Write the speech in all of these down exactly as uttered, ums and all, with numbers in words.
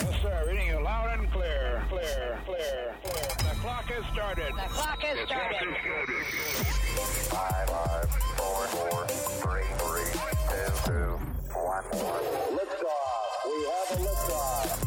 Yes, sir. Reading you loud and clear. Clear, clear, clear. The clock has started. The clock has started. Five, five, four, four, three, three, two, two, one, one. Liftoff. We have a liftoff.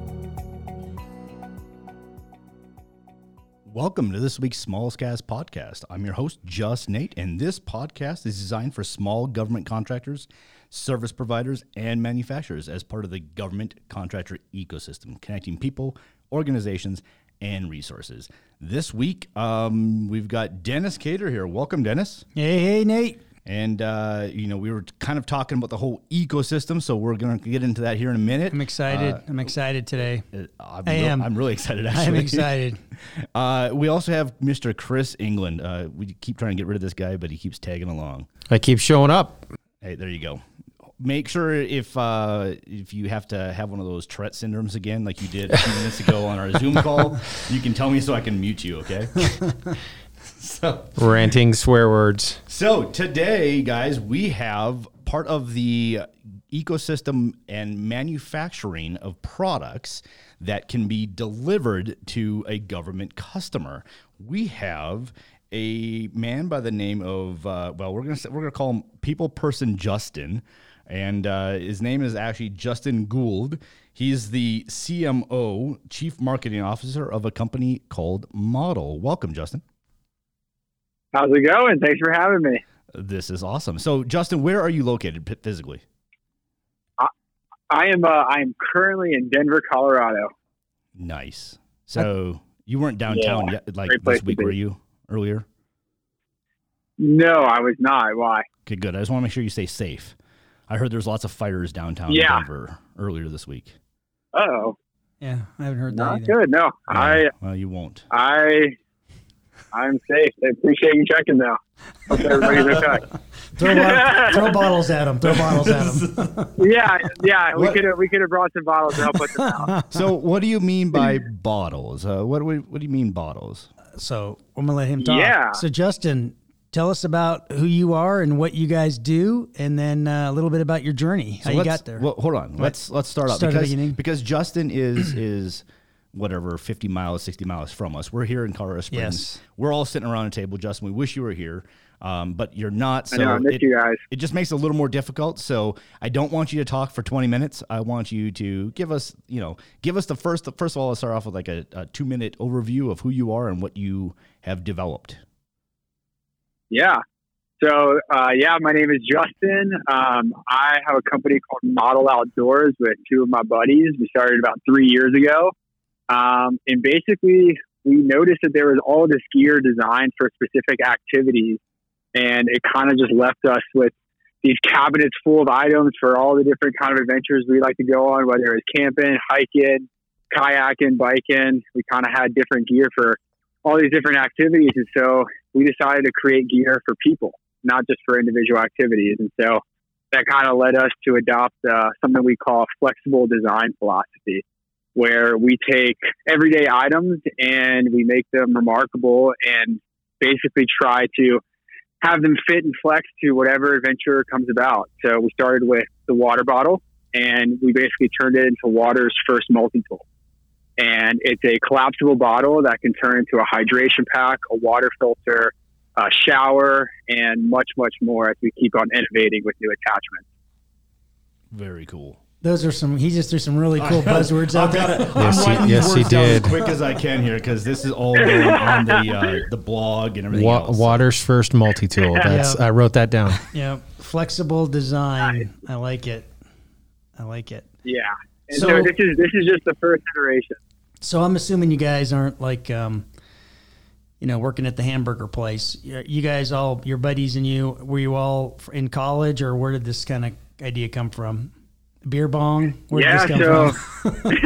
Welcome to this week's Smallscast podcast. I'm your host, Just Nate, and this podcast is designed for small government contractors, service providers, and manufacturers as part of the government contractor ecosystem, connecting people, organizations, and resources. This week, um, we've got Dennis Cater here. Welcome, Dennis. Hey, hey, Nate. And, uh, you know, we were kind of talking about the whole ecosystem, so we're going to get into that here in a minute. I'm excited. Uh, I'm excited today. I'm I am. Real, I'm really excited, actually. I'm excited. uh, we also have Mister Chris England. Uh, we keep trying to get rid of this guy, but he keeps tagging along. I keep showing up. Hey, there you go. Make sure if uh, if you have to have one of those Tourette syndromes again, like you did a few minutes ago on our Zoom call, you can tell me so I can mute you, okay? So, ranting swear words. So today, guys, we have part of the ecosystem and manufacturing of products that can be delivered to a government customer. We have a man by the name of uh, well, we're gonna we're gonna call him People Person Justin, and uh, his name is actually Justin Gould. He's the C M O, Chief Marketing Officer of a company called M O D L. Welcome, Justin. How's it going? Thanks for having me. This is awesome. So, Justin, where are you located physically? I, I am. Uh, I am currently in Denver, Colorado. Nice. So I, you weren't downtown yeah, yet, like this week, were you? Earlier? No, I was not. Why? Okay, good. I just want to make sure you stay safe. I heard there's lots of fires downtown yeah. Denver earlier this week. Oh. Yeah, I haven't heard that. Not either. Good. No, yeah, I. Well, you won't. I. I'm safe. I appreciate you checking now. Hope everybody's okay. throw, bottle, throw bottles at them. Throw bottles at them. yeah, yeah. What? We could have we could have brought some bottles to help put them out. So, what do you mean by bottles? Uh, what do we, What do you mean bottles? So, I'm gonna let him talk. Yeah. So, Justin, tell us about who you are and what you guys do, and then uh, a little bit about your journey, so how you got there. Well, hold on. What? Let's let's start off because, because Justin is is. whatever, fifty miles, sixty miles from us. We're here in Colorado Springs. Yes. We're all sitting around a table. Justin, we wish you were here, um, but you're not. So I know, I miss it, you guys. It just makes it a little more difficult. So I don't want you to talk for twenty minutes. I want you to give us, you know, give us the first, the, first of all, I'll start off with like a, a two minute overview of who you are and what you have developed. Yeah. So, uh, yeah, my name is Justin. Um, I have a company called M O D L Outdoors with two of my buddies. We started about three years ago. Um, and basically, we noticed that there was all this gear designed for specific activities, and it kind of just left us with these cabinets full of items for all the different kind of adventures we like to go on, whether it's camping, hiking, kayaking, biking. We kind of had different gear for all these different activities, and so we decided to create gear for people, not just for individual activities. And so that kind of led us to adopt uh, something we call flexible design philosophy, where we take everyday items and we make them remarkable and basically try to have them fit and flex to whatever adventure comes about. So we started with the water bottle, and we basically turned it into water's first multi-tool. And it's a collapsible bottle that can turn into a hydration pack, a water filter, a shower, and much, much more as we keep on innovating with new attachments. Very cool. Those are some, he just threw some really cool buzzwords out there. Yes, he, yes, he did. As quick as I can here, because this is all going on the uh, the blog and everything Wa- else. Water's first multi-tool. That's, yeah. I wrote that down. Yeah, flexible design. I like it. I like it. Yeah. And so, so this is this is just the first iteration. So I'm assuming you guys aren't like, um, you know, working at the hamburger place. You guys all, your buddies and you, were you all in college, or where did this kind of idea come from? Beer bong? Where yeah, did this come so, from? Ooh, we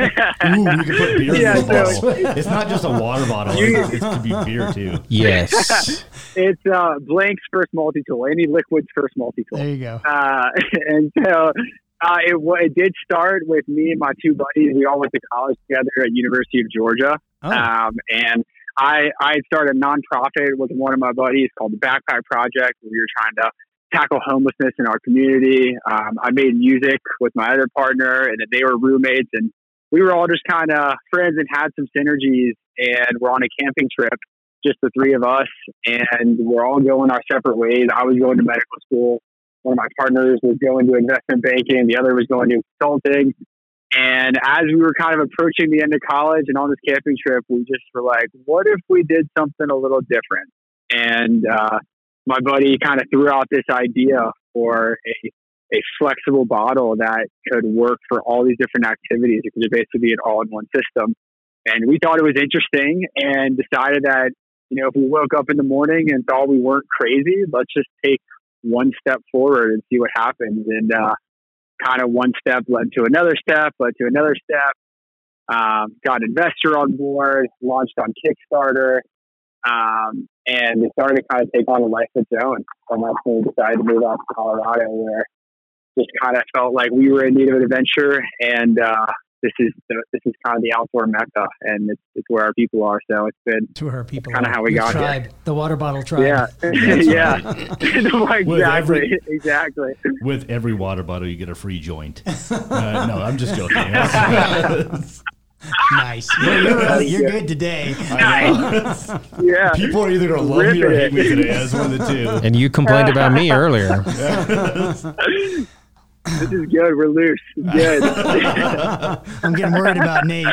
can put beer yeah, in the so, bottle. It's not just a water bottle. It's, it could be beer, too. Yes. It's uh, Blank's first multi-tool, any liquid's first multi-tool. There you go. Uh, and so uh, it, it did start with me and my two buddies. We all went to college together at University of Georgia. Oh. Um, and I, I started a nonprofit with one of my buddies called The Backpack Project, where we were trying to tackle homelessness in our community. Um, I made music with my other partner, and they were roommates, and we were all just kind of friends and had some synergies, and we're on a camping trip, just the three of us, and we're all going our separate ways. I was going to medical school. One of my partners was going to investment banking. The other was going to consulting. And as we were kind of approaching the end of college and on this camping trip, we just were like, what if we did something a little different? And uh, my buddy kind of threw out this idea for a, a flexible bottle that could work for all these different activities. It could basically be an all-in-one system. And we thought it was interesting and decided that, you know, if we woke up in the morning and thought we weren't crazy, let's just take one step forward and see what happens. And uh, kind of one step led to another step, led to another step. Um, got an investor on board, launched on Kickstarter. Um, and it started to kind of take on a life of its own. And that's when we decided to move out to Colorado, where just kind of felt like we were in need of an adventure. And uh, this is the, this is kind of the outdoor mecca, and it's, it's where our people are. So it's been to our people, kind of how we got tribe, here. The water bottle tribe. Yeah, yeah, exactly, with every, exactly. With every water bottle, you get a free joint. Uh, no, I'm just joking. Nice. You're, you're, you're good today. Nice. Yeah. People are either going to love me or hate me today. That's one of the two. And you complained about me earlier. This is good. We're loose. Good. I'm getting worried about Nate.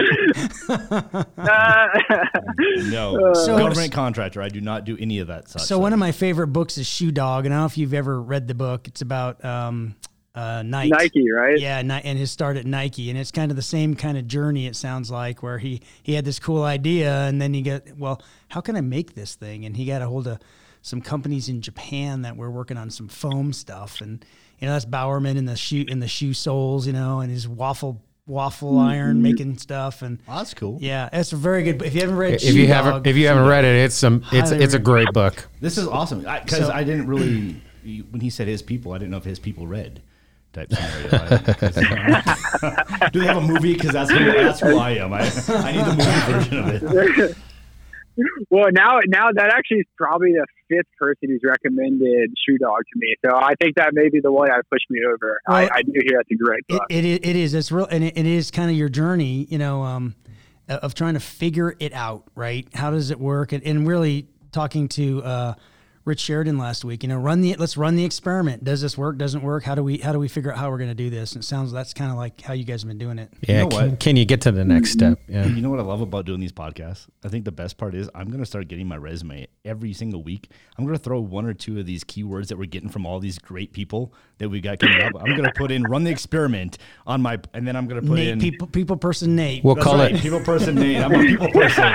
No. So, government contractor. I do not do any of that such. So one of my favorite books is Shoe Dog, and I don't know if you've ever read the book. It's about... Um, Uh, Nike. Nike, right? Yeah, and his start at Nike, and it's kind of the same kind of journey, it sounds like, where he he had this cool idea, and then he got, well, how can I make this thing? And he got a hold of some companies in Japan that were working on some foam stuff, and you know that's Bowerman in the shoe in the shoe soles, you know, and his waffle waffle iron mm-hmm. making stuff, and oh, that's cool. Yeah, that's a very good. If you haven't read, if Shoe you Dog, haven't if you haven't read it, it's some it's it's a great it. book. This is awesome because I, so, I didn't really when he said his people, I didn't know if his people read. Type scenario. Do they have a movie? Because that's, that's who I am. I, I need the movie version of it. Well, now now that actually is probably the fifth person who's recommended Shoe Dog to me. So I think that may be the one that pushed me over. Well, I, I do hear that's a great book. It, it, it is. It's real, and it, it is kind of your journey, you know, um, of trying to figure it out, right? How does it work? And, and really talking to... Uh, Rich Sheridan last week, you know, run the, let's run the experiment. Does this work? Doesn't work? How do we, how do we figure out how we're going to do this? And it sounds, that's kind of like how you guys have been doing it. Yeah. You know can, can you get to the next step? Yeah. You know what I love about doing these podcasts? I think the best part is I'm going to start getting my resume every single week. I'm going to throw one or two of these keywords that we're getting from all these great people that we got coming up. I'm going to put in run the experiment on my, and then I'm going to put Nate, in people, people person, Nate. We'll that's call right, it people person, Nate. I'm a people person.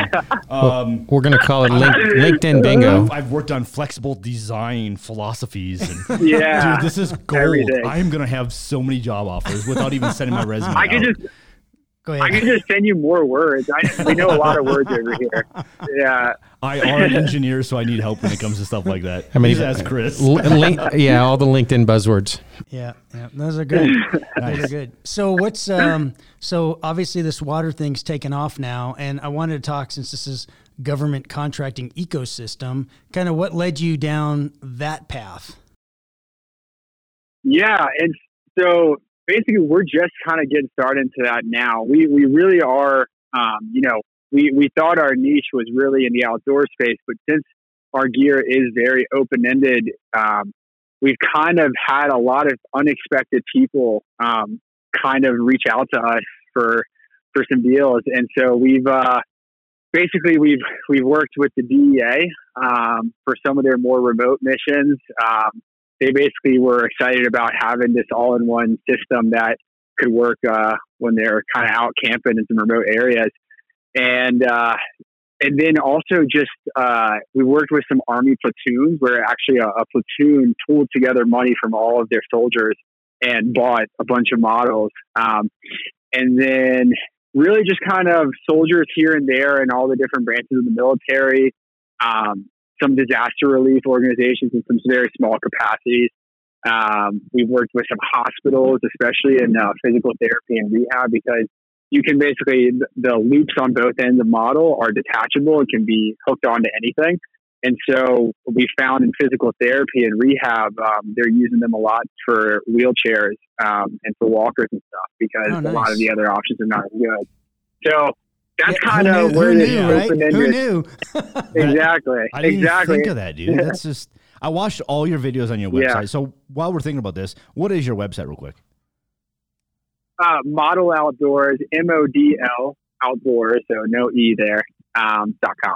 Um, we're going to call it link, LinkedIn bingo. I've, I've worked on flex design philosophies and yeah, dude, this is gold. I'm gonna have so many job offers without even sending my resume. I could just go ahead. I could just send you more words. I, we know a lot of words over here. Yeah, I are an engineer, so I need help when it comes to stuff like that. How many? Just ask Chris. Link, yeah, all the LinkedIn buzzwords. Yeah, yeah those are good. Nice. Those are good. So what's um? So obviously this water thing's taken off now, and I wanted to talk since this is. Government contracting ecosystem, kind of what led you down that path? Yeah, and so basically we're just kind of getting started into that now. We we really are, um, you know, we, we thought our niche was really in the outdoor space, but since our gear is very open-ended, um, we've kind of had a lot of unexpected people um, kind of reach out to us for, for some deals. And so we've... Uh, Basically, we've we've worked with the D E A um, for some of their more remote missions. Um, they basically were excited about having this all-in-one system that could work uh, when they're kind of out camping in some remote areas. And uh, And then also just, uh, we worked with some Army platoons where actually a, a platoon pooled together money from all of their soldiers and bought a bunch of models. Um, and then really just kind of soldiers here and there in all the different branches of the military, um, some disaster relief organizations in some very small capacities. Um, we've worked with some hospitals, especially in uh, physical therapy and rehab, because you can basically, the loops on both ends of model are detachable and can be hooked onto anything. And so we found in physical therapy and rehab, um, they're using them a lot for wheelchairs um, and for walkers and stuff, because oh, nice. a lot of the other options are not good. So that's yeah, kind of where this open-ended. Who knew? Exactly. I didn't exactly. think of that, dude. That's just, I watched all your videos on your website. Yeah. So while we're thinking about this, what is your website real quick? Uh, M O D L Outdoors, M O D L Outdoors, so no E there, um, dot com.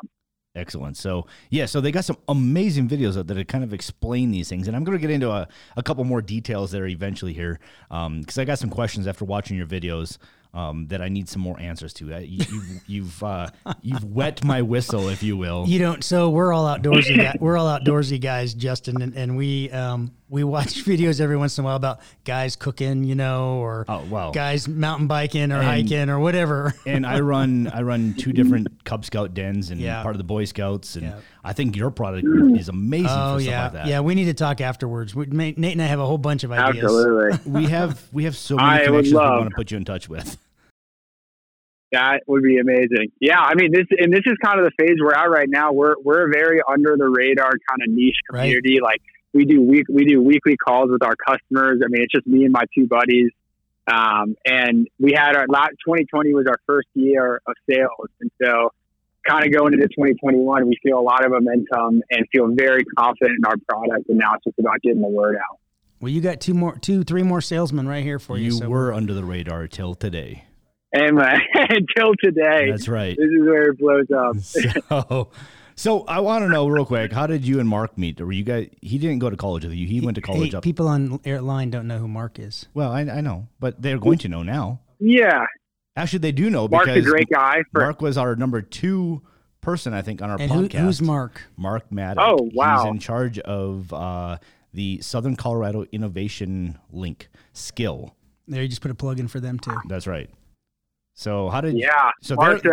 Excellent. So, yeah, so they got some amazing videos out there that kind of explain these things. And I'm going to get into a, a couple more details there eventually here, because um, I got some questions after watching your videos um, that I need some more answers to. I, you, you've you've, uh, you've wet my whistle, if you will. You don't. So we're all outdoorsy. guys, we're all outdoorsy guys, Justin, and, and we um, we watch videos every once in a while about guys cooking, you know, or oh, wow. guys mountain biking or and, hiking or whatever. And I run I run two different Cub Scout dens and yeah. part of the Boy Scouts, and yeah. I think your product is amazing. Oh, for yeah, stuff like that. yeah. We need to talk afterwards. We, Nate and I have a whole bunch of ideas. Absolutely. We have we have so many I connections we want to put you in touch with. That would be amazing. Yeah, I mean, this and this is kind of the phase we're at right now. We're we're a very under the radar kind of niche community. Right. Like we do week we do weekly calls with our customers. I mean, it's just me and my two buddies. Um, and we had our twenty twenty was our first year of sales, and so kind of going into twenty twenty-one, we feel a lot of momentum and feel very confident in our product. And now it's just about getting the word out. Well, you got two more, two, three more salesmen right here for you. You so. were under the radar till today. And uh, until today, that's right. This is where it blows up. So, so I want to know real quick, how did you and Mark meet? Were you guys? He didn't go to college with you. He, he went to college. Hey, up. People on airline don't know who Mark is. Well, I, I know, but they're going to know now. Yeah, actually, they do know because Mark's a great guy. For- Mark was our number two person, I think, on our and podcast. Who, who's Mark? Mark Maddock. Oh, wow. He's in charge of uh, the Southern Colorado Innovation Link skill. There, you just put a plug in for them too. That's right. So how did yeah? So Mark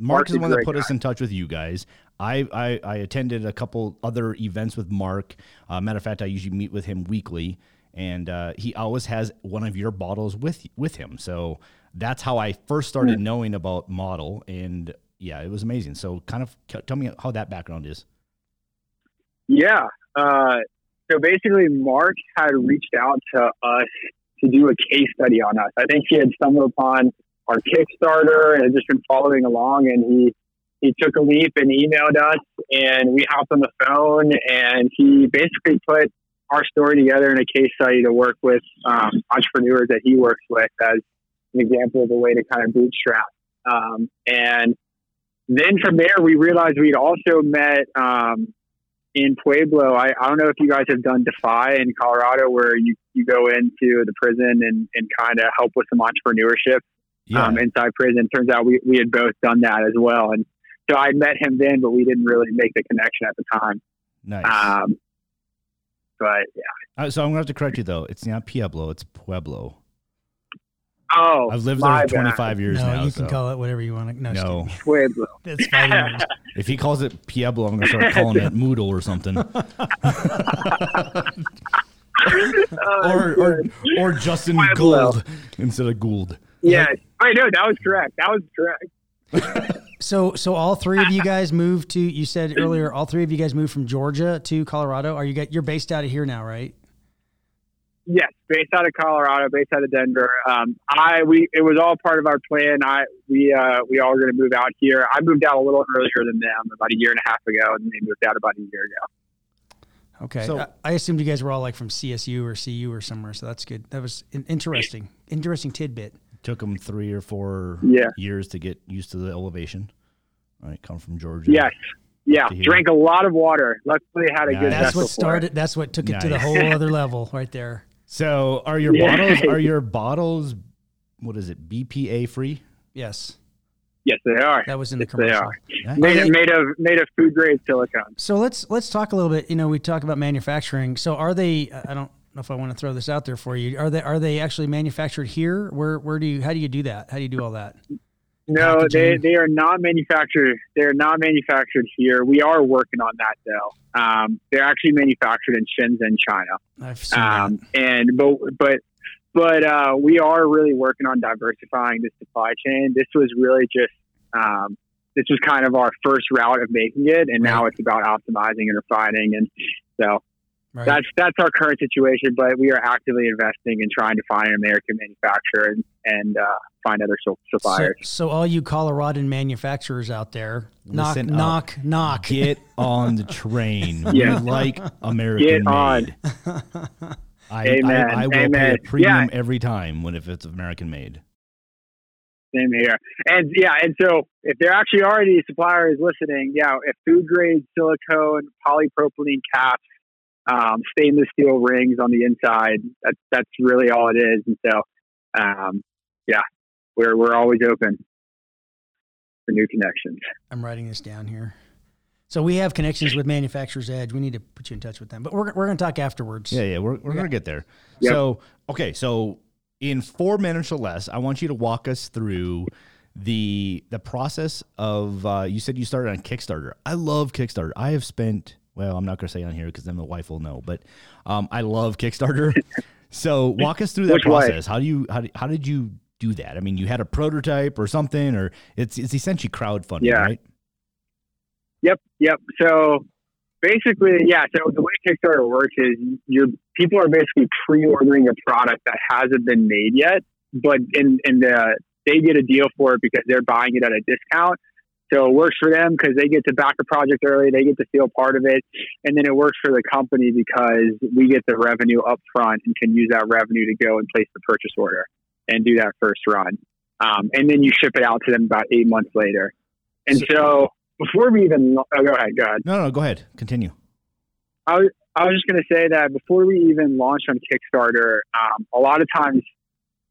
Mark is the one that put guy. us in touch with you guys. I, I I attended a couple other events with Mark. Uh, matter of fact, I usually meet with him weekly, and uh, he always has one of your bottles with with him. So that's how I first started mm-hmm. knowing about M O D L, and yeah, it was amazing. So kind of tell me how that background is. Yeah, uh, so basically, Mark had reached out to us to do a case study on us. I think he had stumbled upon our Kickstarter and had just been following along, and he he took a leap and emailed us, and we hopped on the phone, and he basically put our story together in a case study to work with um, entrepreneurs that he works with as an example of a way to kind of bootstrap. Um, and then from there, we realized we'd also met um, in Pueblo. I, I don't know if you guys have done Defy in Colorado, where you, you go into the prison and, and kind of help with some entrepreneurship. Yeah. Um, inside prison. Turns out we, we had both done that as well. And so I met him then, but we didn't really make the connection at the time. Nice. Um, but yeah. Uh, so I'm going to have to correct you though. It's not Pueblo. It's Pueblo. Oh, I've lived there for twenty-five bad. years no, now. You so. can call it whatever you want. No, no. Pueblo. That's fine. If he calls it Pueblo, I'm going to start calling it Moodle or something. oh, or, or, or Justin Pueblo. Gould instead of Gould. Yeah, I know that was correct. That was correct. so, so all three of you guys moved to. You said earlier, all three of you guys moved from Georgia to Colorado. Are you guys, you're based out of here now, right? Yes, based out of Colorado, based out of Denver. Um, I we it was all part of our plan. I we uh, we all were going to move out here. I moved out a little earlier than them, about a year and a half ago, and they moved out about a year ago. Okay. So, I assumed you guys were all like from C S U or C U or somewhere. So that's good. That was an interesting, interesting tidbit. Took them three or four yeah. years to get used to the elevation. All right, come from Georgia. Yes, yeah. Drank a lot of water. Luckily, had a nice. good. That's what started. It. That's what took nice. it to the whole other level, right there. So, are your yeah. bottles? Are your bottles? What is it? B P A free? Yes. Yes, they are. That was in the yes, commercial. They are. Made, made of made of food grade silicone. So let's let's talk a little bit. You know, we talk about manufacturing. So are they? I don't know if I want to throw this out there for you. Are they are they actually manufactured here? Where where do you? How do you do that? How do you do all that? No, packaging? they they are not manufactured. They are not manufactured here. We are working on that though. Um, they're actually manufactured in Shenzhen, China. I've seen um, that. And but but. But uh, we are really working on diversifying the supply chain. This was really just, um, this was kind of our first route of making it. And right. now it's about optimizing and refining. And so right. that's that's our current situation. But we are actively investing in trying to find an American manufacturer and, and uh, find other suppliers. So, so all you Coloradan manufacturers out there, knock, Listen knock, up. knock. Get on the train. Yeah. We like American Get made. on. I, Amen. I, I will Amen. pay a premium yeah. every time when if it's American made. Same here. And yeah, and so if there actually are any suppliers listening, yeah, if food grade silicone, polypropylene caps, um, stainless steel rings on the inside, that's that's really all it is. And so um, yeah, we're we're always open for new connections. I'm writing this down here. So we have connections with Manufacturers Edge. We need to put you in touch with them, but we're we're going to talk afterwards. Yeah, yeah, we're we're yeah. going to get there. Yep. So okay, so in four minutes or less, I want you to walk us through the the process of. Uh, you said you started on Kickstarter. I love Kickstarter. I have spent well, I'm not going to say on here because then the wife will know, but um, I love Kickstarter. So walk us through that Which process. Wife? How do you how do, how did you do that? I mean, you had a prototype or something, or it's it's essentially crowdfunding, yeah. right? Yep, yep. So basically, yeah, so the way Kickstarter works is your people are basically pre-ordering a product that hasn't been made yet, but in, in the, they get a deal for it because they're buying it at a discount. So it works for them because they get to back a project early, they get to feel part of it, and then it works for the company because we get the revenue up front and can use that revenue to go and place the purchase order and do that first run. Um, and then you ship it out to them about eight months later. And so... Before we even, oh, go ahead, go ahead. No, no, go ahead. Continue. I was, I was just going to say that before we even launch on Kickstarter, um, a lot of times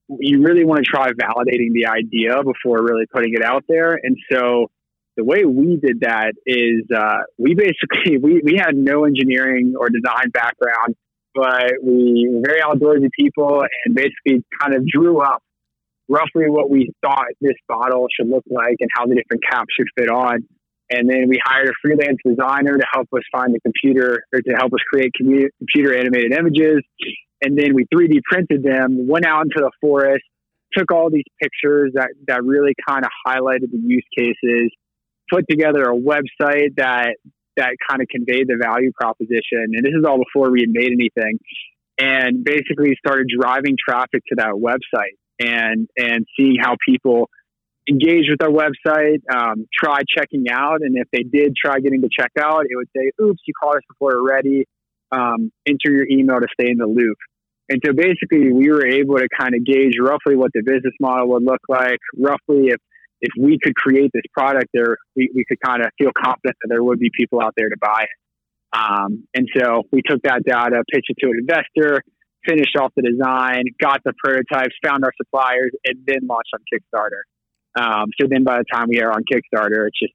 you really want to try validating the idea before really putting it out there. And so the way we did that is uh, we basically, we, we had no engineering or design background, but we were very outdoorsy people and basically kind of drew up roughly what we thought this bottle should look like and how the different caps should fit on. And then we hired a freelance designer to help us find the computer or to help us create commu- computer animated images. And then we three D printed them, went out into the forest, took all these pictures that, that really kind of highlighted the use cases, put together a website that, that kind of conveyed the value proposition. And this is all before we had made anything, and basically started driving traffic to that website and, and seeing how people engage with our website, um, try checking out. And if they did try getting to check out, it would say, oops, you called us before we're ready. Um, enter your email to stay in the loop. And so basically we were able to kind of gauge roughly what the business model would look like. Roughly if, if we could create this product there, we, we could kind of feel confident that there would be people out there to buy it. Um, and so we took that data, pitched it to an investor, finished off the design, got the prototypes, found our suppliers, and then launched on Kickstarter. Um, so then by the time we are on Kickstarter, it's just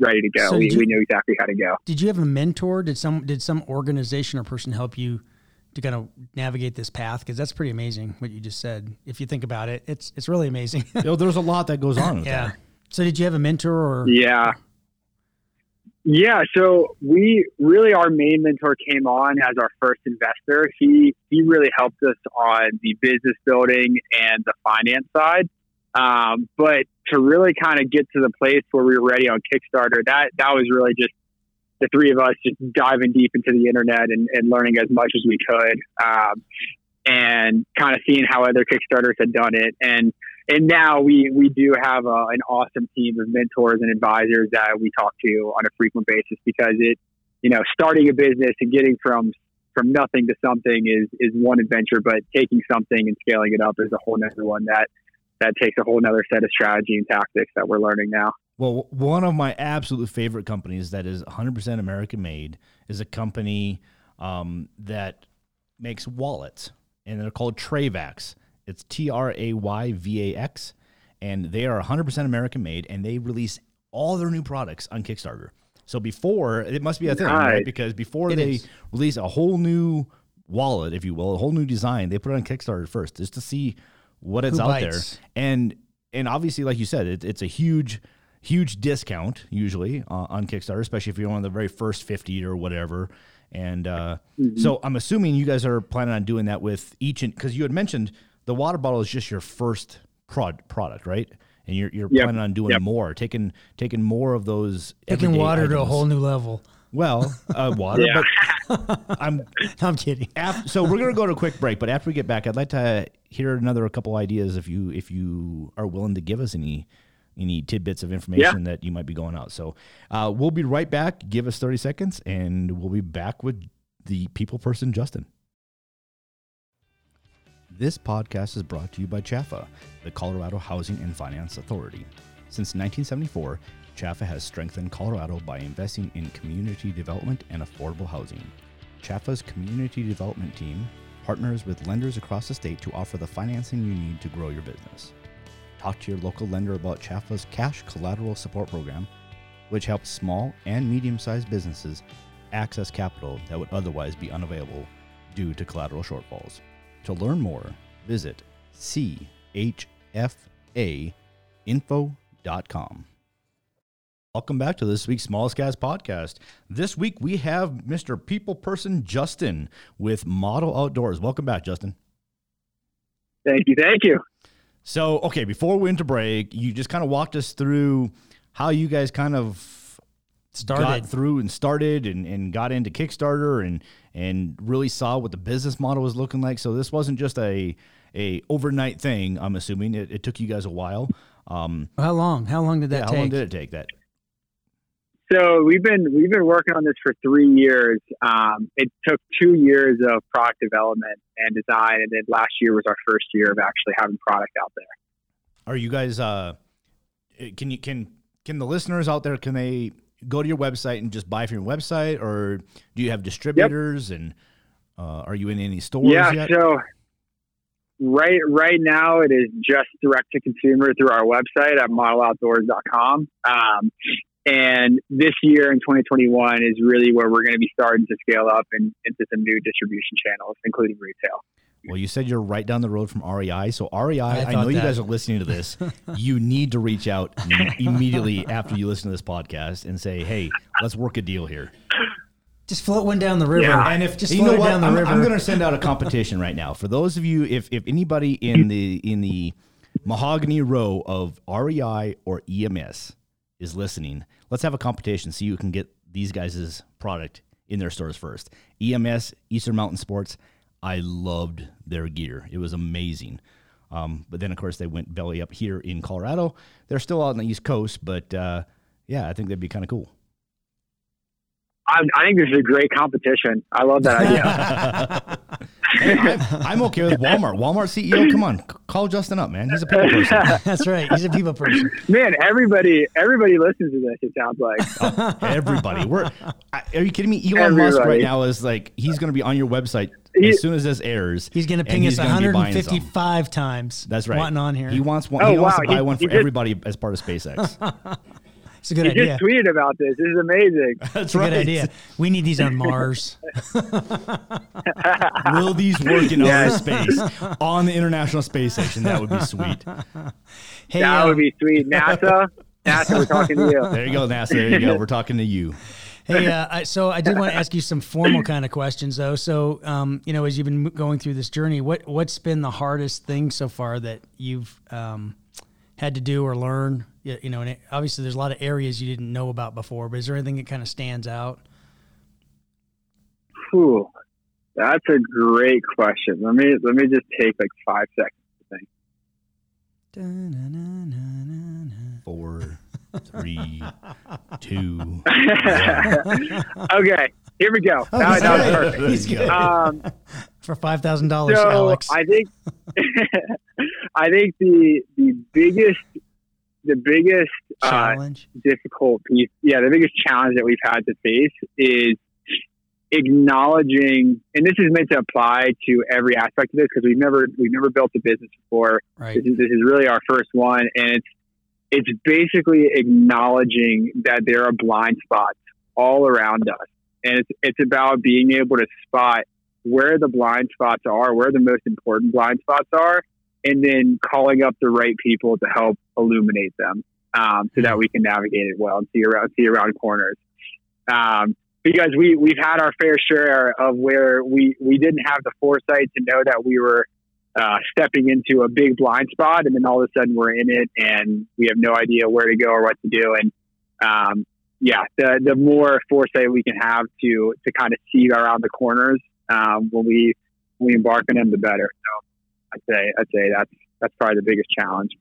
ready to go. So we, you, we knew exactly how to go. Did you have a mentor? Did some, did some organization or person help you to kind of navigate this path? Cause that's pretty amazing what you just said. If you think about it, it's, it's really amazing. You know, there's a lot that goes on with yeah. that. So did you have a mentor or? Yeah. Yeah. So we really, our main mentor came on as our first investor. He, he really helped us on the business building and the finance side. Um, but to really kind of get to the place where we were ready on Kickstarter, that, that was really just the three of us just diving deep into the internet and, and learning as much as we could, um, and kind of seeing how other Kickstarters had done it. And, and now we, we do have a, an awesome team of mentors and advisors that we talk to on a frequent basis, because it, you know, starting a business and getting from, from nothing to something is, is one adventure, but taking something and scaling it up is a whole nother one that, that takes a whole nother set of strategy and tactics that we're learning now. Well, one of my absolute favorite companies that is one hundred percent American made is a company um, that makes wallets, and they're called Trayvax. It's T R A Y V A X. and they are one hundred percent American made, and they release all their new products on Kickstarter. So before, it must be a thing, right? Because before it they is. release a whole new wallet, if you will, a whole new design, they put it on Kickstarter first just to see what it's Who out bites? there. And and obviously, like you said, it, it's a huge, huge discount usually uh, on Kickstarter, especially if you're one of the very first fifty or whatever. And uh, mm-hmm. so I'm assuming you guys are planning on doing that with each, because you had mentioned the water bottle is just your first prod, product, right? And you're you're yep. planning on doing yep. more, taking taking more of those taking water items. to a whole new level. Well, uh, water. yeah. But I'm I'm kidding. After, so we're gonna go to a quick break, but after we get back, I'd like to hear another a couple ideas if you if you are willing to give us any any tidbits of information yeah. that you might be going out. So uh, we'll be right back. Give us thirty seconds, and we'll be back with the people person, Justin. This podcast is brought to you by Chaffa, the Colorado Housing and Finance Authority. Since nineteen seventy-four, Chaffa has strengthened Colorado by investing in community development and affordable housing. Chaffa's community development team partners with lenders across the state to offer the financing you need to grow your business. Talk to your local lender about Chaffa's Cash Collateral Support Program, which helps small and medium-sized businesses access capital that would otherwise be unavailable due to collateral shortfalls. To learn more, visit c h f a info dot com. Welcome back to this week's Smallscast podcast. This week we have Mister People Person Justin with M O D L Outdoors. Welcome back, Justin. Thank you, thank you. So, okay, before winter break, you just kind of walked us through how you guys kind of started got through and started and, and got into Kickstarter and and really saw what the business model was looking like. So this wasn't just a a overnight thing, I'm assuming. It, it took you guys a while. Um, how long? How long did that yeah, take? How long did it take that? So we've been we've been working on this for three years. Um, it took two years of product development and design, and then last year was our first year of actually having product out there. Are you guys uh, can you can can the listeners out there, can they go to your website and just buy from your website, or do you have distributors? Yep. And uh, are you in any stores yeah, yet? Yeah, so right right now it is just direct to consumer through our website at model outdoors dot com. Um, and this year in twenty twenty-one is really where we're going to be starting to scale up and into some new distribution channels, including retail. Well, you said you're right down the road from R E I. So R E I, I, I know that. You guys are listening to this. You need to reach out immediately after you listen to this podcast and say, hey, let's work a deal here. Just float one down the river. Yeah. And if just you float know down the I'm, river. I'm going to send out a competition right now. For those of you, if if anybody in the in the mahogany row of R E I or E M S is listening, let's have a competition. See who can get these guys' product in their stores first. E M S, Eastern Mountain Sports. I loved their gear. It was amazing. Um, but then, of course, they went belly up here in Colorado. They're still out on the East Coast, but, uh, yeah, I think that'd be kind of cool. I, I think this is a great competition. I love that idea. Hey, I'm, I'm okay with Walmart. Walmart C E O, come on, call Justin up, man. He's a people person. That's right. He's a people person. Man, everybody, everybody listens to this. It sounds like uh, everybody. We're. Are you kidding me? Elon everybody. Musk right now is like he's going to be on your website he, as soon as this airs. He's going to ping us one hundred fifty-five times. That's right. Wanting on here. He wants one. Oh, he wants wow. to buy he, one for just, everybody as part of SpaceX. It's a good he idea. Just tweeted about this. This is amazing. That's a right. good idea. We need these on Mars. Will these work in yeah. outer space on the International Space Station? That would be sweet. Hey, that um, would be sweet. NASA, NASA, we're talking to you. There you go, NASA. There you go. We're talking to you. Hey, uh, I, so I did want to ask you some formal kind of questions, though. So, um, you know, as you've been going through this journey, what what's been the hardest thing so far that you've um, had to do or learn? You know, and it, obviously there's a lot of areas you didn't know about before, but is there anything that kind of stands out? Ooh, that's a great question. Let me let me just take like five seconds to think. Dun, dun, dun, dun, dun. Four, three, two. Okay, here we go. Oh, that, that was perfect. He's good. Um, For five thousand dollars, so Alex. I think I think the the biggest. The biggest uh, difficult piece, yeah, the biggest challenge that we've had to face is acknowledging, and this is meant to apply to every aspect of this because we've never we've never built a business before. Right. This is, this is really our first one, and it's it's basically acknowledging that there are blind spots all around us, and it's it's about being able to spot where the blind spots are, where the most important blind spots are, and then calling up the right people to help illuminate them, um, so that we can navigate it well and see around see around corners. Um, because we, we've had our fair share of where we, we didn't have the foresight to know that we were uh, stepping into a big blind spot, and then all of a sudden we're in it and we have no idea where to go or what to do. And um, yeah, the the more foresight we can have to to kind of see around the corners um, when we when we embark on them, the better. So I'd say I'd say that's that's probably the biggest challenge.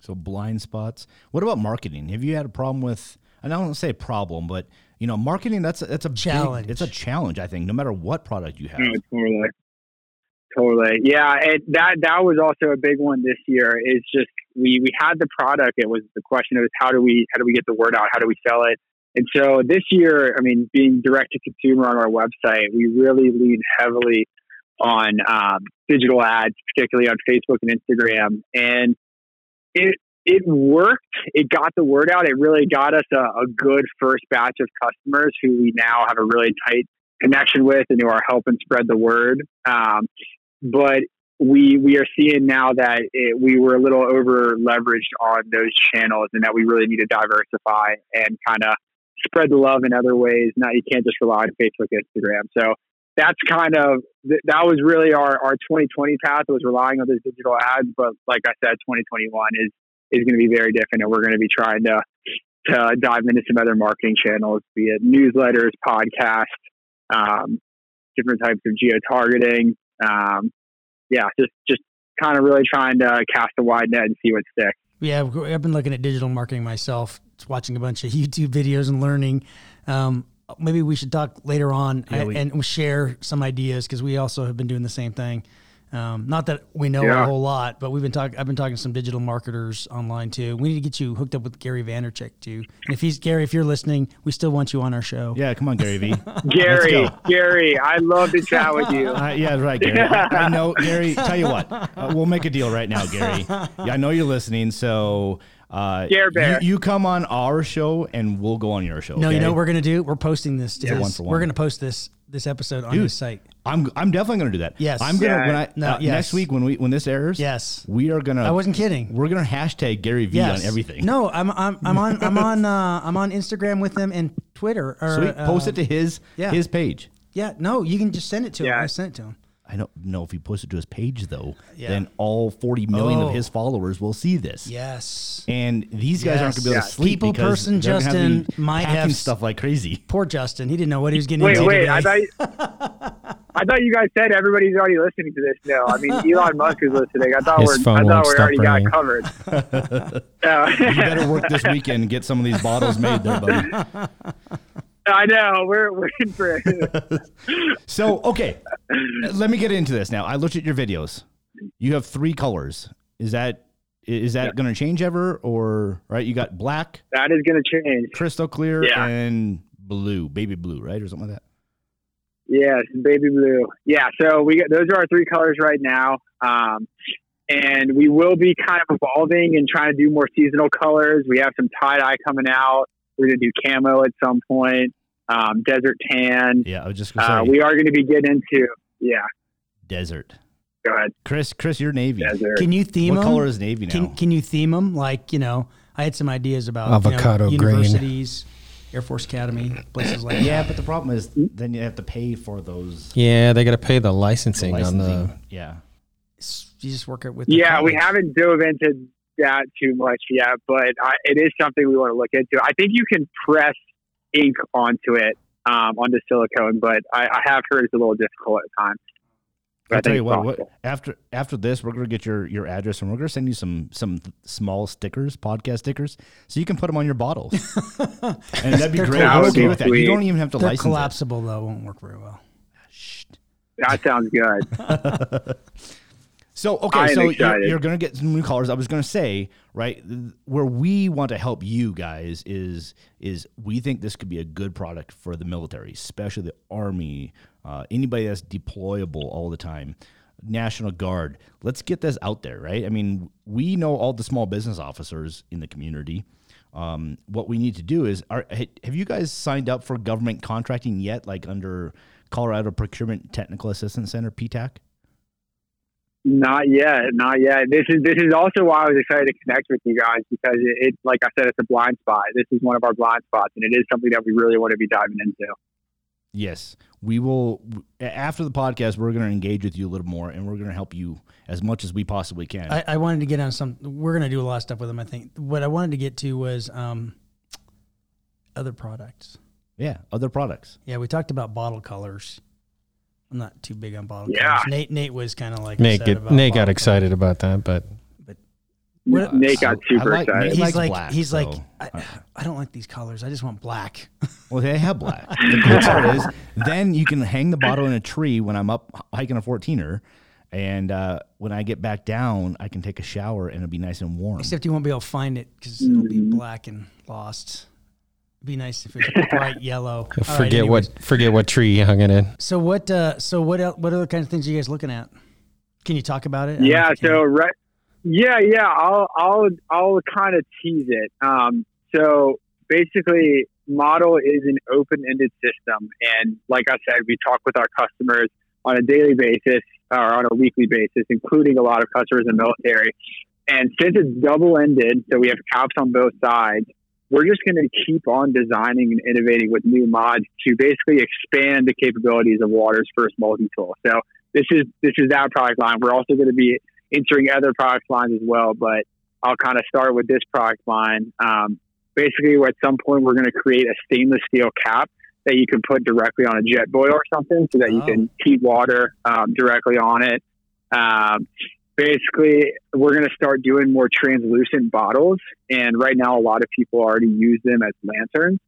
So blind spots. What about marketing? Have you had a problem with? And I don't want to say problem, but you know, marketing, that's a, that's a challenge. Big, it's a challenge, I think, no matter what product you have. Yeah, totally. Totally. Yeah. It, that, that was also a big one this year. It's just, we, we had the product. It was the question of how do we, how do we get the word out? How do we sell it? And so this year, I mean, being direct to consumer on our website, we really lean heavily on um, digital ads, particularly on Facebook and Instagram. And it, It worked. It got the word out. It really got us a, a good first batch of customers who we now have a really tight connection with and who are helping spread the word. Um, but we we are seeing now that it, we were a little over leveraged on those channels, and that we really need to diversify and kind of spread the love in other ways. Now you can't just rely on Facebook, Instagram. So that's kind of, that was really our, our twenty twenty path, was relying on those digital ads. But like I said, twenty twenty-one is is going to be very different, and we're going to be trying to, to dive into some other marketing channels, be it newsletters, podcasts, um, different types of geo-targeting. Um, yeah, just, just kind of really trying to cast a wide net and see what sticks. Yeah, I've been looking at digital marketing myself, just watching a bunch of YouTube videos and learning. Um, maybe we should talk later on yeah, we, and share some ideas, because we also have been doing the same thing. Um, not that we know yeah. a whole lot, but we've been talking, I've been talking to some digital marketers online too. We need to get you hooked up with Gary Vaynerchuk too. And if he's Gary, if you're listening, we still want you on our show. Yeah. Come on, Gary V. Gary, Gary, I love to chat with you. Uh, yeah, right. Gary. I know Gary, tell you what, uh, we'll make a deal right now, Gary. Yeah, I know you're listening. So, uh, Gare Bear. You, you come on our show and we'll go on your show. No, okay? You know what we're going to do? We're posting this. To yeah, this. One for one. We're going to post this. This episode on the site. I'm I'm definitely going to do that. Yes. I'm going to, yeah. when I, no, uh, yes. next week when we, when this airs, yes, we are going to, I wasn't kidding. We're going to hashtag Gary V yes. on everything. No, I'm, I'm, I'm on, I'm on, uh, I'm on Instagram with him and Twitter. Or, Sweet. Uh, post it to his, yeah. his page. Yeah. No, you can just send it to yeah. him. I sent it to him. I don't know if he posts it to his page though, yeah. then all forty million oh. of his followers will see this. Yes. And these guys yes. aren't going to be able yes. to sleep. People because person Justin have might have stuff like crazy. Poor Justin. He didn't know what he was getting wait, into. Wait, wait. I thought, you, I thought you guys said everybody's already listening to this. No, I mean, Elon Musk is listening. I thought his we're, I thought we already got covered. So. You better work this weekend and get some of these bottles made there, buddy. I know we're, we're in for it. So, okay. Let me get into this now. I looked at your videos. You have three colors. Is that, is that yeah. going to change ever or right? You got black. That is going to change. Crystal clear yeah. and blue, baby blue, right? Or something like that. Yes. Baby blue. Yeah. So we got, those are our three colors right now. Um, and we will be kind of evolving and trying to do more seasonal colors. We have some tie dye coming out. We're going to do camo at some point, um, desert tan. Yeah, I was just going to say. Uh, we are going to be getting into, yeah. Desert. Go ahead. Chris, Chris, you're Navy. Desert. Can you theme what them? What color is Navy now? Can, can you theme them? Like, you know, I had some ideas about avocado you know, universities, green. Air Force Academy, places like that. Yeah, but the problem is then you have to pay for those. Yeah, they got to pay the licensing, the licensing on the. Yeah. You just work it with. Yeah, colors. We haven't dove into that too much yet, but I, it is something we want to look into. I think you can press ink onto it, um, onto silicone, but I, I have heard it's a little difficult at times. But I'll I tell you what, what, after after this, we're going to get your, your address, and we're going to send you some some small stickers, podcast stickers, so you can put them on your bottles. And that'd be great. I'm okay with that. You don't even have to They're license collapsible, it. Collapsible, though, won't work very well. Shh. That sounds good. So, okay, so you're, you're going to get some new callers. I was going to say, right, where we want to help you guys is is we think this could be a good product for the military, especially the Army, uh, anybody that's deployable all the time, National Guard. Let's get this out there, right? I mean, we know all the small business officers in the community. Um, what we need to do is, are, have you guys signed up for government contracting yet, like under Colorado Procurement Technical Assistance Center, P TAC? Not yet, not yet. This is this is also why I was excited to connect with you guys, because it, it, like I said, it's a blind spot. This is one of our blind spots, and it is something that we really want to be diving into. Yes, we will. After the podcast, we're going to engage with you a little more, and we're going to help you as much as we possibly can. I, I wanted to get on some. We're going to do a lot of stuff with them, I think. What I wanted to get to was um, other products. Yeah, other products. Yeah, we talked about bottle colors. I'm not too big on bottle yeah. colors. Nate Nate was kind of like Nate, upset get, about Nate got excited colors. About that, but, but what, yeah, Nate got super like, excited. He's like, like black, he's so. like, I, I don't like these colors. I just want black. Well, they have black. The cool part is, then you can hang the bottle in a tree when I'm up hiking a fourteener, and uh, when I get back down, I can take a shower and it'll be nice and warm. Except you won't be able to find it because mm. it'll be black and lost. Be nice if it's bright yellow. Forget right, anyways, what forget what tree you hung it in. So what uh, so what el- what other kinds of things are you guys looking at? Can you talk about it? Yeah, so right, yeah, yeah. I'll I'll I'll kind of tease it. Um, so basically, MODL is an open-ended system, and like I said, we talk with our customers on a daily basis or on a weekly basis, including a lot of customers in the military. And since it's double-ended, so we have caps on both sides. We're just going to keep on designing and innovating with new mods to basically expand the capabilities of Water's first multi-tool. So this is this is that product line. We're also going to be entering other product lines as well, but I'll kind of start with this product line. Um, basically, at some point, we're going to create a stainless steel cap that you can put directly on a jet boil or something so that oh. you can heat water um, directly on it. Um Basically, we're going to start doing more translucent bottles, and right now a lot of people already use them as lanterns.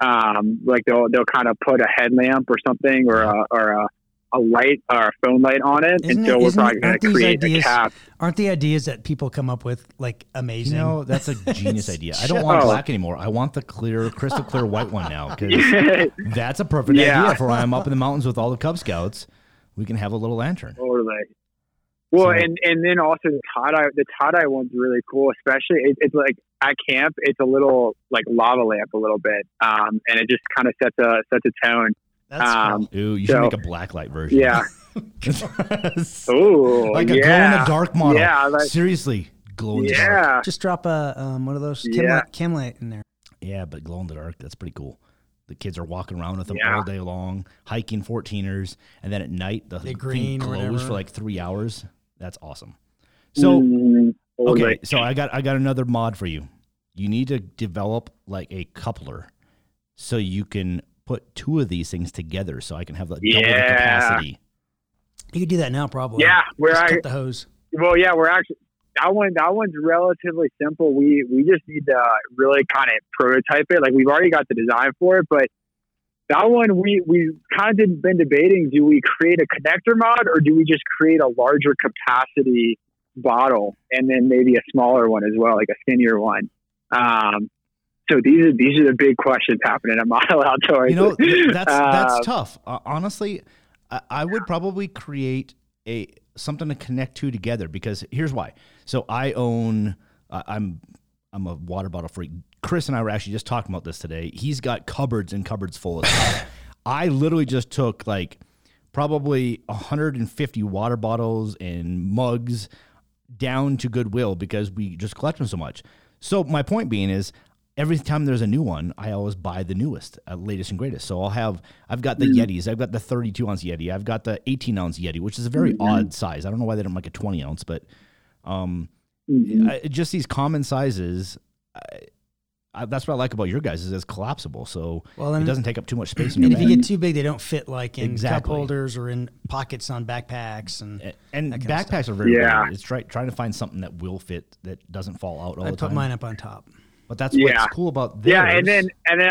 Um, like they'll they'll kind of put a headlamp or something, or a or a, a light or a phone light on it, isn't and so it, we're probably going to create ideas, a cap. Aren't the ideas that people come up with like amazing? You no, know, that's a genius idea. I don't want oh. black anymore. I want the clear, crystal clear white one now, because that's a perfect yeah. idea for when I'm up in the mountains with all the Cub Scouts. We can have a little lantern. Totally. Well, and, and then also the tie-dye, the tie-dye one's really cool, especially it, it's like at camp, it's a little like lava lamp a little bit. Um, and it just kind of sets a, sets a tone. That's um, cool. Ooh, you so, should make a blacklight version. Yeah. Ooh, like a yeah. glow in the dark model. Yeah, like, seriously, glow in the yeah. dark. Just drop a, um, one of those chem, yeah. light, chem light in there. Yeah, but glow in the dark, that's pretty cool. The kids are walking around with them yeah. all day long, hiking fourteeners, and then at night, the, the green thing glows for like three hours. That's awesome. So, okay, so I got I got another mod for you. You need to develop like a coupler so you can put two of these things together so I can have like yeah. double the capacity. You could do that now probably. Yeah, we're just I, cut the hose. Well, yeah, we're actually that one that one's relatively simple. We we just need to really kind of prototype it. Like we've already got the design for it, but that one, we, we kind of been debating, do we create a connector mod or do we just create a larger capacity bottle and then maybe a smaller one as well, like a skinnier one? Um, so these are these are the big questions happening at MODL Outdoors. You know, that's, uh, that's tough. Uh, honestly, I, I would probably create a something to connect two together, because here's why. So I own, uh, I'm I'm a water bottle freak. Chris and I were actually just talking about this today. He's got cupboards and cupboards full of stuff. I literally just took like probably one hundred fifty water bottles and mugs down to Goodwill because we just collect them so much. So my point being is every time there's a new one, I always buy the newest, uh, latest and greatest. So I'll have, I've got the mm-hmm. Yetis. I've got the thirty-two ounce Yeti. I've got the eighteen ounce Yeti, which is a very mm-hmm. odd size. I don't know why they don't make a twenty ounce, but um, mm-hmm. I, just these common sizes, I, I, that's what I like about your guys is it's collapsible, so well, it doesn't take up too much space in your bag. And if you get too big, they don't fit like in exactly. cup holders or in pockets on backpacks. And and, and backpacks are very yeah. rare. It's try, trying to find something that will fit, that doesn't fall out all I the time. I put mine up on top. But that's yeah. what's cool about theirs. Yeah, and then, and then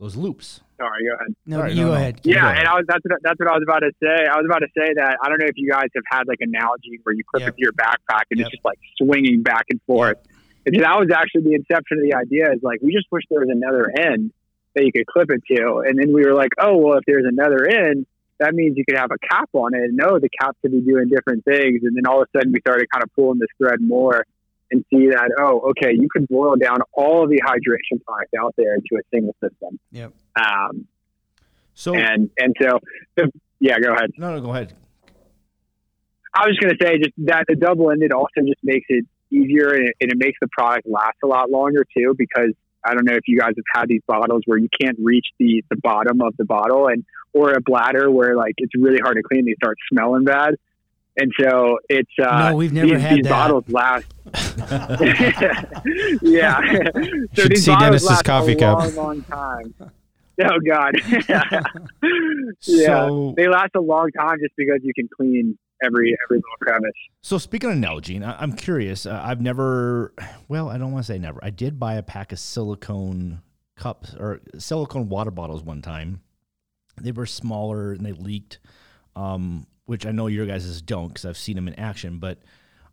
those loops. Sorry, go ahead. No, Sorry, you no, go no. ahead. Keep yeah, going. and I was that's what, that's what I was about to say. I was about to say that I don't know if you guys have had like analogies where you clip yep. it to your backpack and yep. it's just like swinging back and forth. Yep. And that was actually the inception of the idea. Is like we just wish there was another end that you could clip it to, and then we were like, oh well, if there's another end, that means you could have a cap on it. And no, the cap could be doing different things. And then all of a sudden, we started kind of pulling this thread more and see that, oh, okay, you could boil down all of the hydration products out there into a single system. Yep. Um, so and and so, so yeah, go ahead. No, no, go ahead. I was just going to say just that the double ended also just makes it easier, and it, and it makes the product last a lot longer too, because I don't know if you guys have had these bottles where you can't reach the, the bottom of the bottle, and or a bladder where like it's really hard to clean, they start smelling bad. And so it's uh no, we've never these, had these that. bottles last yeah so should these see bottles Dennis's last coffee a cup. long long time oh god yeah so, they last a long time just because you can clean every every little premise. So speaking of Nalgene, I'm curious. Uh, I've never, well, I don't want to say never. I did buy a pack of silicone cups or silicone water bottles one time. They were smaller and they leaked, um, which I know your guys' don't because I've seen them in action. But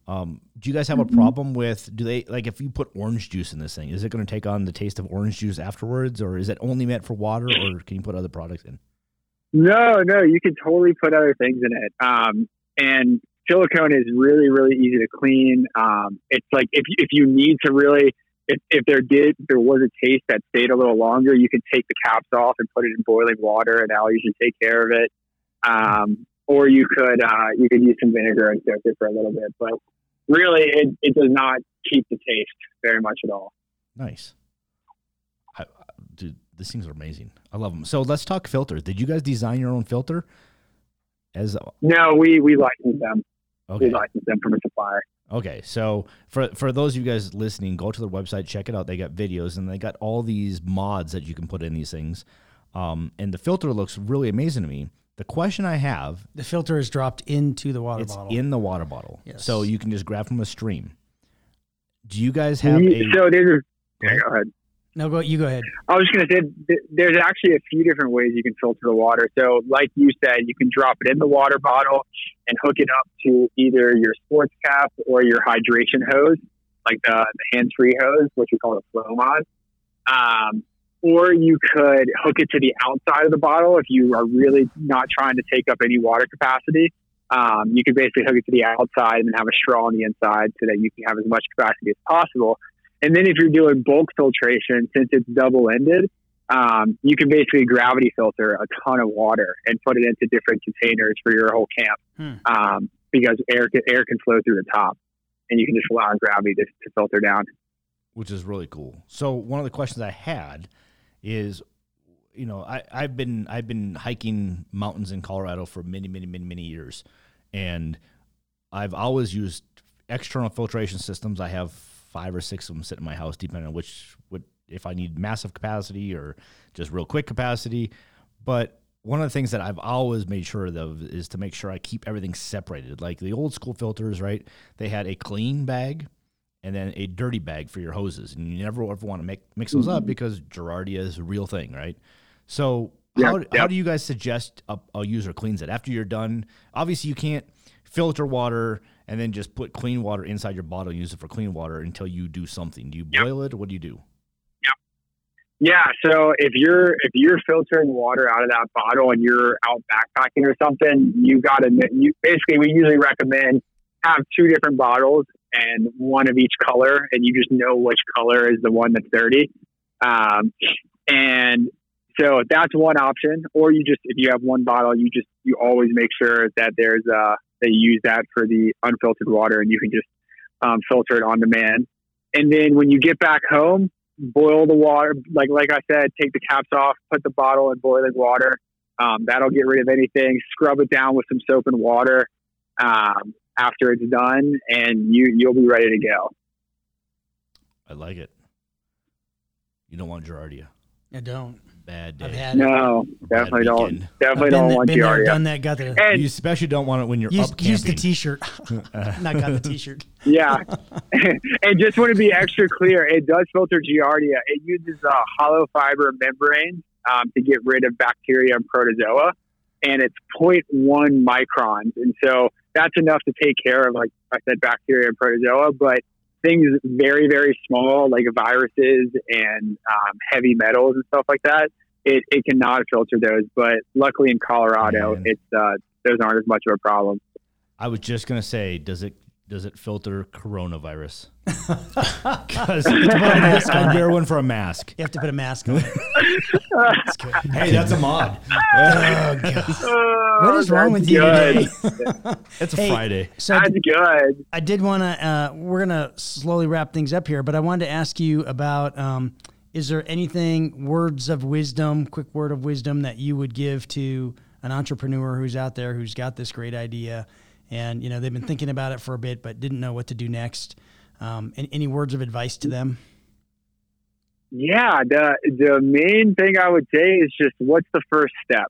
um, do you guys have mm-hmm. a problem with, do they, like if you put orange juice in this thing, is it going to take on the taste of orange juice afterwards, or is it only meant for water, or can you put other products in? No, no, you can totally put other things in it. Um, And silicone is really, really easy to clean. Um, it's like if if you need to really, if, if there did if there was a taste that stayed a little longer, you could take the caps off and put it in boiling water, and that'll usually take care of it. Um, or you could uh, you could use some vinegar and soak it for a little bit, but really, it, it does not keep the taste very much at all. Nice, I, dude. These things are amazing. I love them. So let's talk filters. Did you guys design your own filter? As, no, we we license them. Okay. We license them from a supplier. Okay, so for for those of you guys listening, go to their website, check it out. They got videos, and they got all these mods that you can put in these things. Um, and the filter looks really amazing to me. The question I have: the filter is dropped into the water it's bottle. It's in the water bottle, yes. So you can just grab from a stream. Do you guys have? We, a, so there's. Go ahead. Go ahead. No, go. You go ahead. I was just going to say, there's actually a few different ways you can filter the water. So, like you said, you can drop it in the water bottle and hook it up to either your sports cap or your hydration hose, like the, the hands-free hose, which we call the FlowMod. Um, or you could hook it to the outside of the bottle if you are really not trying to take up any water capacity. Um, you could basically hook it to the outside and have a straw on the inside so that you can have as much capacity as possible. And then if you're doing bulk filtration, since it's double-ended, um, you can basically gravity filter a ton of water and put it into different containers for your whole camp hmm. um, because air can, air can flow through the top, and you can just allow gravity to, to filter down. Which is really cool. So one of the questions I had is, you know, I, I've been I've been hiking mountains in Colorado for many, many, many, many years, and I've always used external filtration systems. I have five or six of them sit in my house, depending on which, what, if I need massive capacity or just real quick capacity. But one of the things that I've always made sure of is to make sure I keep everything separated. Like the old school filters, right? They had a clean bag and then a dirty bag for your hoses. And you never ever want to make, mix those mm-hmm. up because Giardia is a real thing, right? So yeah, how, yeah. how do you guys suggest a, a user cleans it? After you're done, obviously you can't filter water and then just put clean water inside your bottle and use it for clean water until you do something. Do you yep. boil it? Or what do you do? Yep. Yeah. So if you're, if you're filtering water out of that bottle and you're out backpacking or something, you got to, you basically, we usually recommend have two different bottles and one of each color, and you just know which color is the one that's dirty. Um, and so that's one option, or you just, if you have one bottle, you just, you always make sure that there's a, they use that for the unfiltered water, and you can just um, filter it on demand. And then when you get back home, boil the water. Like like I said, take the caps off, put the bottle in boiling water. Um, that'll get rid of anything. Scrub it down with some soap and water um, after it's done, and you, you'll be ready to go. I like it. You don't want Giardia. I don't. Bad day. I've had no, it. definitely don't. Weekend. Definitely don't that, want been Giardia. There, done that, got there. And you especially don't want it when you're use, up camping. Use the T-shirt. Not got the T-shirt. Yeah, and just want to be extra clear, it does filter Giardia. It uses a hollow fiber membrane um, to get rid of bacteria and protozoa, and it's zero point one microns. And so that's enough to take care of, like I said, bacteria and protozoa, but things very, very small, like viruses and um, heavy metals and stuff like that, it, it cannot filter those. But luckily in Colorado, Man. it's uh, those aren't as much of a problem. I was just going to say, does it does it filter coronavirus? Because I'd wear one for a mask. You have to put a mask on. That's hey, that's a mod. Oh, God. What is wrong with good. you today? It's a hey, Friday. So that's I did, good. I did want to, uh, we're going to slowly wrap things up here, but I wanted to ask you about, um, is there anything, words of wisdom, quick word of wisdom that you would give to an entrepreneur who's out there, who's got this great idea, and, you know, they've been thinking about it for a bit, but didn't know what to do next. Um, and any words of advice to them? Yeah, the the main thing I would say is just, what's the first step?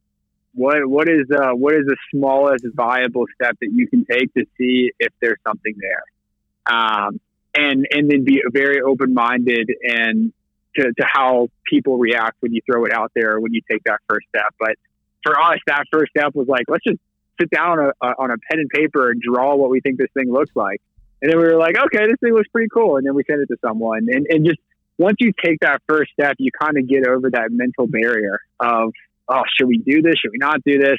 What what is uh, what is the smallest viable step that you can take to see if there's something there, um, and and then be very open minded and to, to how people react when you throw it out there or when you take that first step. But for us, that first step was like, let's just sit down on a, on a pen and paper and draw what we think this thing looks like. And then we were like, okay, this thing looks pretty cool. And then we sent it to someone. And, and just once you take that first step, you kind of get over that mental barrier of, oh, should we do this? Should we not do this?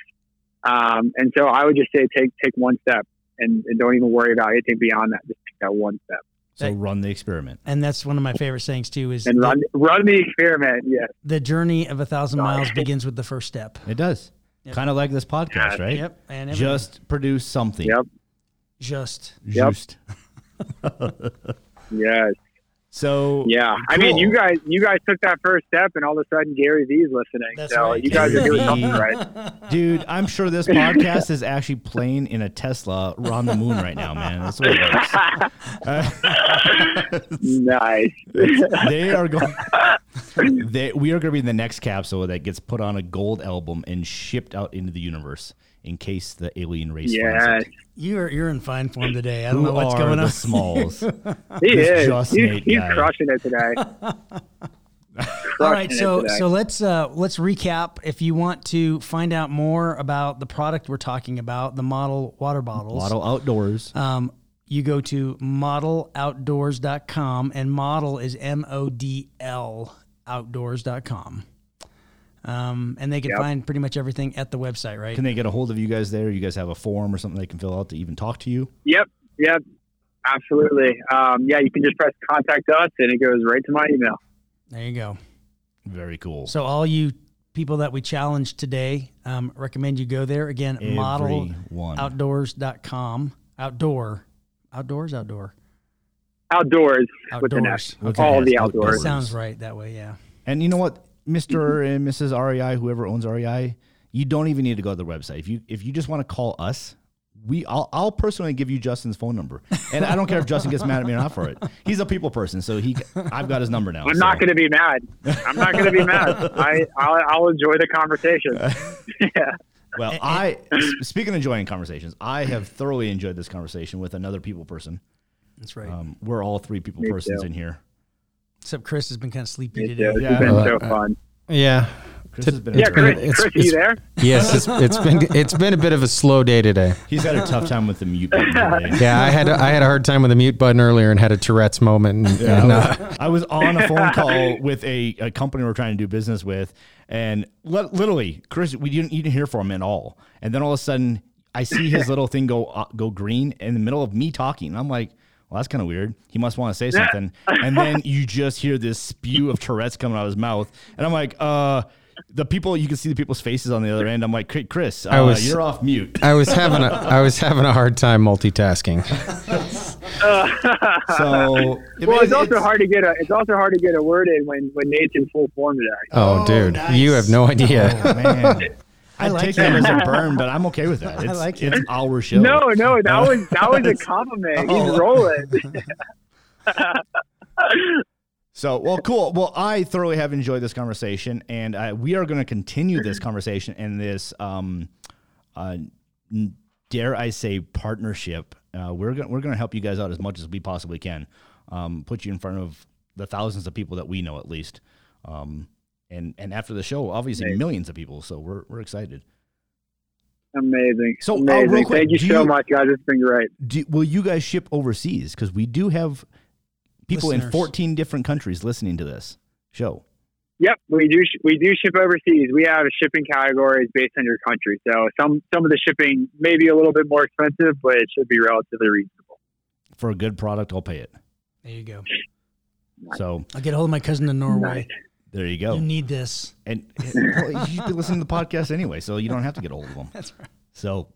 Um, and so I would just say, take take one step and, and don't even worry about anything beyond that. Just take that one step. So that, run the experiment. And that's one of my favorite sayings too, is and run, the, run the experiment. Yes. The journey of a thousand miles begins with the first step. It does. Yep. Kind of like this podcast, right? Yep. And just produce something. Yep. Just. Yep. Just. Yes. So. Yeah. Cool. I mean, you guys, you guys took that first step and all of a sudden Gary V's listening. That's so right. You guys are doing something right. Dude, I'm sure this podcast is actually playing in a Tesla around the moon right now, man. That's what it is. Nice. They are going. They, we are going to be in the next capsule that gets put on a gold album and shipped out into the universe in case the alien race. Yeah. You're, you're in fine form today. I don't Who know what's going on. The Smalls. He is. He's, he's crushing it today. Crushing All right. So, today. so let's, uh, let's recap. If you want to find out more about the product we're talking about, the MODL water bottles, MODL Outdoors, um, you go to model outdoors dot com, and MODL is M O D L outdoors dot com. Um, and they can yep. find pretty much everything at the website, right? Can they get a hold of you guys there? You guys have a form or something they can fill out to even talk to you? Yep. Yep. Absolutely. Um, yeah, you can just press contact us and it goes right to my email. There you go. Very cool. So all you people that we challenged today, um, recommend you go there again, model outdoors dot com. Outdoor, outdoors, outdoor, outdoors, outdoors. With an X. Okay. All yes. the outdoors. That sounds right that way. Yeah. And you know what? Mister and Missus R E I, whoever owns R E I, you don't even need to go to the website. If you if you just want to call us, we I'll, I'll personally give you Justin's phone number, and I don't care if Justin gets mad at me or not for it. He's a people person, so he I've got his number now. I'm so. not going to be mad. I'm not going to be mad. I I'll, I'll enjoy the conversation. Yeah. Well, I speaking of enjoying conversations, I have thoroughly enjoyed this conversation with another people person. That's right. Um, we're all three people me persons too. in here. Except Chris has been kind of sleepy today. It's yeah. been so fun. Uh, yeah. Chris has been yeah, Chris, been, it's, Chris it's, are you there? Yes, it's, it's been it's been a bit of a slow day today. He's had a tough time with the mute button today. Yeah, I had a, I had a hard time with the mute button earlier and had a Tourette's moment. And, yeah, and, uh, I was on a phone call with a, a company we're trying to do business with, and le- literally, Chris, we didn't, you didn't hear from him at all. And then all of a sudden, I see his little thing go uh, go green in the middle of me talking. And I'm like, well, that's kind of weird. He must want to say something. And then you just hear this spew of Tourette's coming out of his mouth. And I'm like, uh, the people, you can see the people's faces on the other end. I'm like, Chris, uh, I was, you're off mute. I was having a, I was having a hard time multitasking. so it well, it's also it's, hard to get a, it's also hard to get a word in when, when Nate's in full form today. Oh, oh dude, nice. You have no idea. Oh, man. I, I like take that. that as a burn, but I'm okay with that. It's, I like it. It's our show. No, no, that was that was a compliment. Oh. He's rolling. So, well, cool. Well, I thoroughly have enjoyed this conversation, and I, we are going to continue this conversation and this, um, uh, dare I say, partnership. Uh, we're going we're going to help you guys out as much as we possibly can. Um, put you in front of the thousands of people that we know, at least. Um, and and after the show, obviously Amazing. millions of people. So we're we're excited. Amazing. So Amazing. Uh, real quick, thank you so you, much, guys. It's been great. Do, will you guys ship overseas? Because we do have people Listeners. in fourteen different countries listening to this show. Yep, we do. We do ship overseas. We have shipping categories based on your country. So some some of the shipping may be a little bit more expensive, but it should be relatively reasonable. For a good product, I'll pay it. There you go. Nice. So I'll get a hold of my cousin in Norway. Nice. There you go. You need this, and well, you should be listening to the podcast anyway, so you don't have to get a hold of them. That's right. So,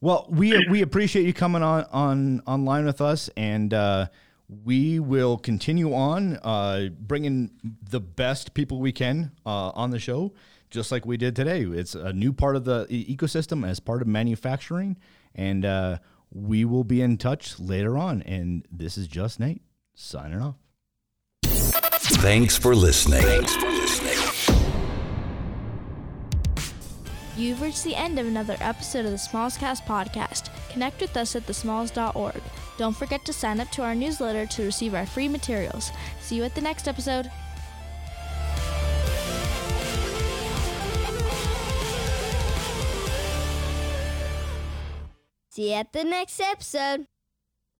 well, we we appreciate you coming on on online with us, and. uh We will continue on uh, bringing the best people we can uh, on the show, just like we did today. It's a new part of the e- ecosystem as part of manufacturing, and uh, we will be in touch later on. And this is Just Nate signing off. Thanks for listening. Thanks for listening. You've reached the end of another episode of the Smallscast podcast. Connect with us at the smalls dot org. Don't forget to sign up to our newsletter to receive our free materials. See you at the next episode. See you at the next episode.